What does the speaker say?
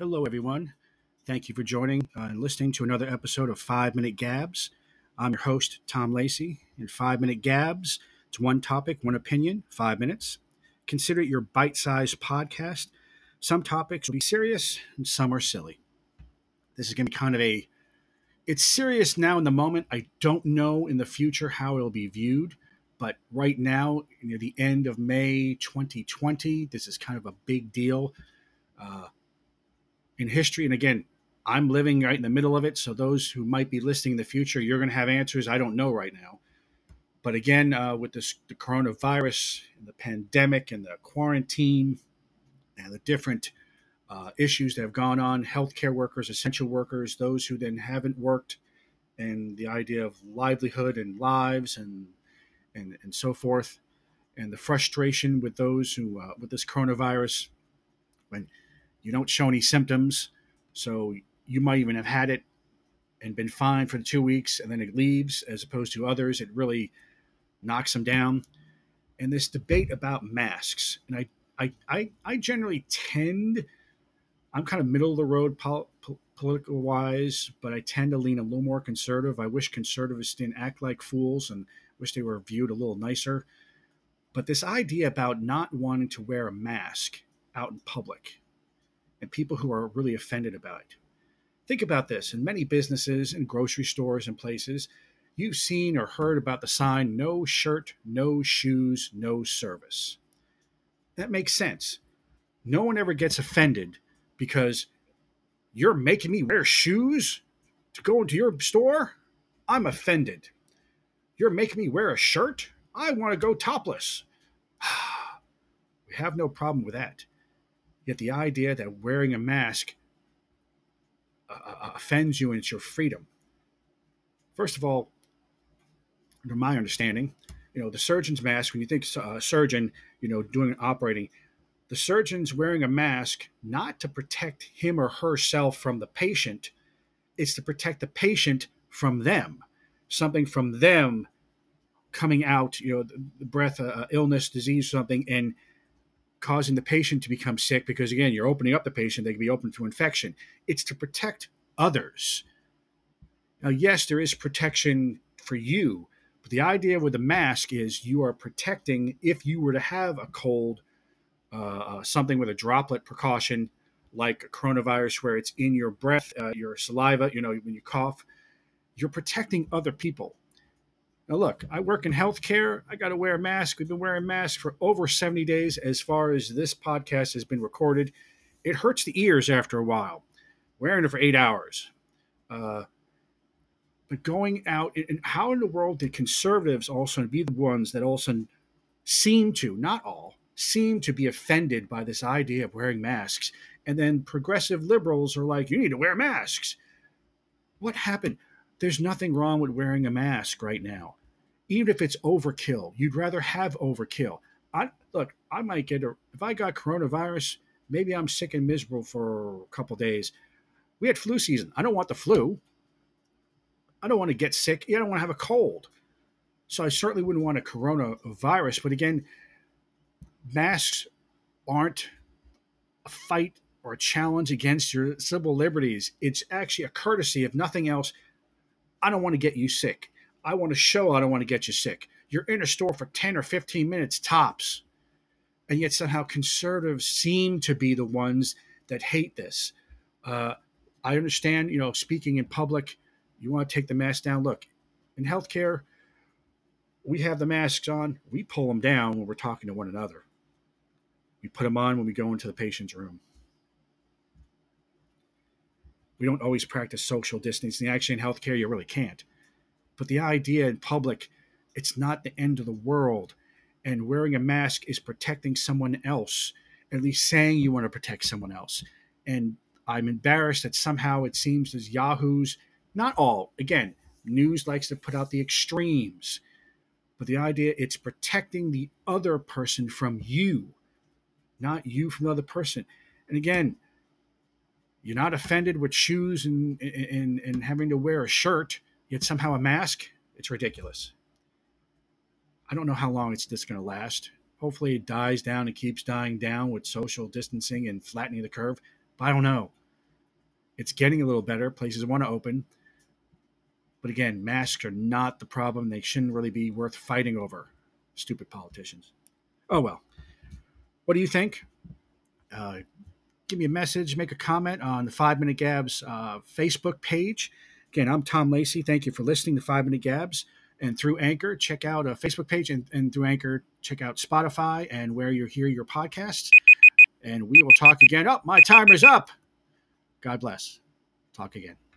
Hello, everyone. Thank you for joining and listening to another episode of 5 Minute Gabs. I'm your host, Tom Lacey. In 5 Minute Gabs, it's one topic, one opinion, 5 minutes. Consider it your bite-sized podcast. Some topics will be serious and some are silly. This is going to be kind of it's serious now in the moment. I don't know in the future how it'll be viewed, but right now, near the end of May 2020, this is kind of a big deal. In history. And again, I'm living right in the middle of it. So those who might be listening in the future, you're going to have answers I don't know right now. But again, with the coronavirus and the pandemic and the quarantine and the different issues that have gone on, healthcare workers, essential workers, those who then haven't worked, and the idea of livelihood and lives and so forth, and the frustration with those who with this coronavirus when you don't show any symptoms, so you might even have had it and been fine for 2 weeks, and then it leaves, as opposed to others. It really knocks them down. And this debate about masks, and I generally tend, I'm kind of middle of the road political-wise, but I tend to lean a little more conservative. I wish conservatives didn't act like fools, and wish they were viewed a little nicer. But this idea about not wanting to wear a mask out in public, and people who are really offended about it. Think about this. In many businesses and grocery stores and places, you've seen or heard about the sign, no shirt, no shoes, no service. That makes sense. No one ever gets offended because you're making me wear shoes to go into your store? I'm offended. You're making me wear a shirt? I want to go topless. We have no problem with that. Yet the idea that wearing a mask offends you and it's your freedom. First of all, under my understanding, the surgeon's mask, when you think surgeon, doing an operating, the surgeon's wearing a mask not to protect him or herself from the patient. It's to protect the patient from them. Something from them coming out, the breath, illness, disease, something, and causing the patient to become sick because, again, you're opening up the patient. They can be open to infection. It's to protect others. Now, yes, there is protection for you, but the idea with the mask is you are protecting if you were to have a cold, something with a droplet precaution like a coronavirus where it's in your breath, your saliva, when you cough, you're protecting other people. Now, look, I work in healthcare. I got to wear a mask. We've been wearing masks for over 70 days as far as this podcast has been recorded. It hurts the ears after a while, wearing it for 8 hours. But going out, and how in the world did conservatives also be the ones that also seem to, not all, seem to be offended by this idea of wearing masks? And then progressive liberals are like, you need to wear masks. What happened? There's nothing wrong with wearing a mask right now. Even if it's overkill, you'd rather have overkill. I might get if I got coronavirus, maybe I'm sick and miserable for a couple of days. We had flu season. I don't want the flu. I don't want to get sick. I don't want to have a cold. So I certainly wouldn't want a coronavirus. But again, masks aren't a fight or a challenge against your civil liberties. It's actually a courtesy, if nothing else. I don't want to get you sick. I want to show I don't want to get you sick. You're in a store for 10 or 15 minutes tops. And yet somehow conservatives seem to be the ones that hate this. I understand, speaking in public, you want to take the mask down. Look, in healthcare, we have the masks on. We pull them down when we're talking to one another. We put them on when we go into the patient's room. We don't always practice social distancing. Actually, in healthcare, you really can't. But the idea in public, it's not the end of the world. And wearing a mask is protecting someone else, at least saying you want to protect someone else. And I'm embarrassed that somehow it seems as yahoos, not all, again, news likes to put out the extremes. But the idea, it's protecting the other person from you, not you from the other person. And again, you're not offended with shoes and having to wear a shirt, yet somehow a mask. It's ridiculous. I don't know how long this is going to last. Hopefully it dies down and keeps dying down with social distancing and flattening the curve. But I don't know. It's getting a little better. Places want to open. But again, masks are not the problem. They shouldn't really be worth fighting over. Stupid politicians. Oh, well. What do you think? Give me a message. Make a comment on the 5 Minute Gabs Facebook page. Again, I'm Tom Lacey. Thank you for listening to 5 Minute Gabs. And through Anchor, check out a Facebook page. And through Anchor, check out Spotify and where you hear your podcasts. And we will talk again. Oh, my timer's up. God bless. Talk again.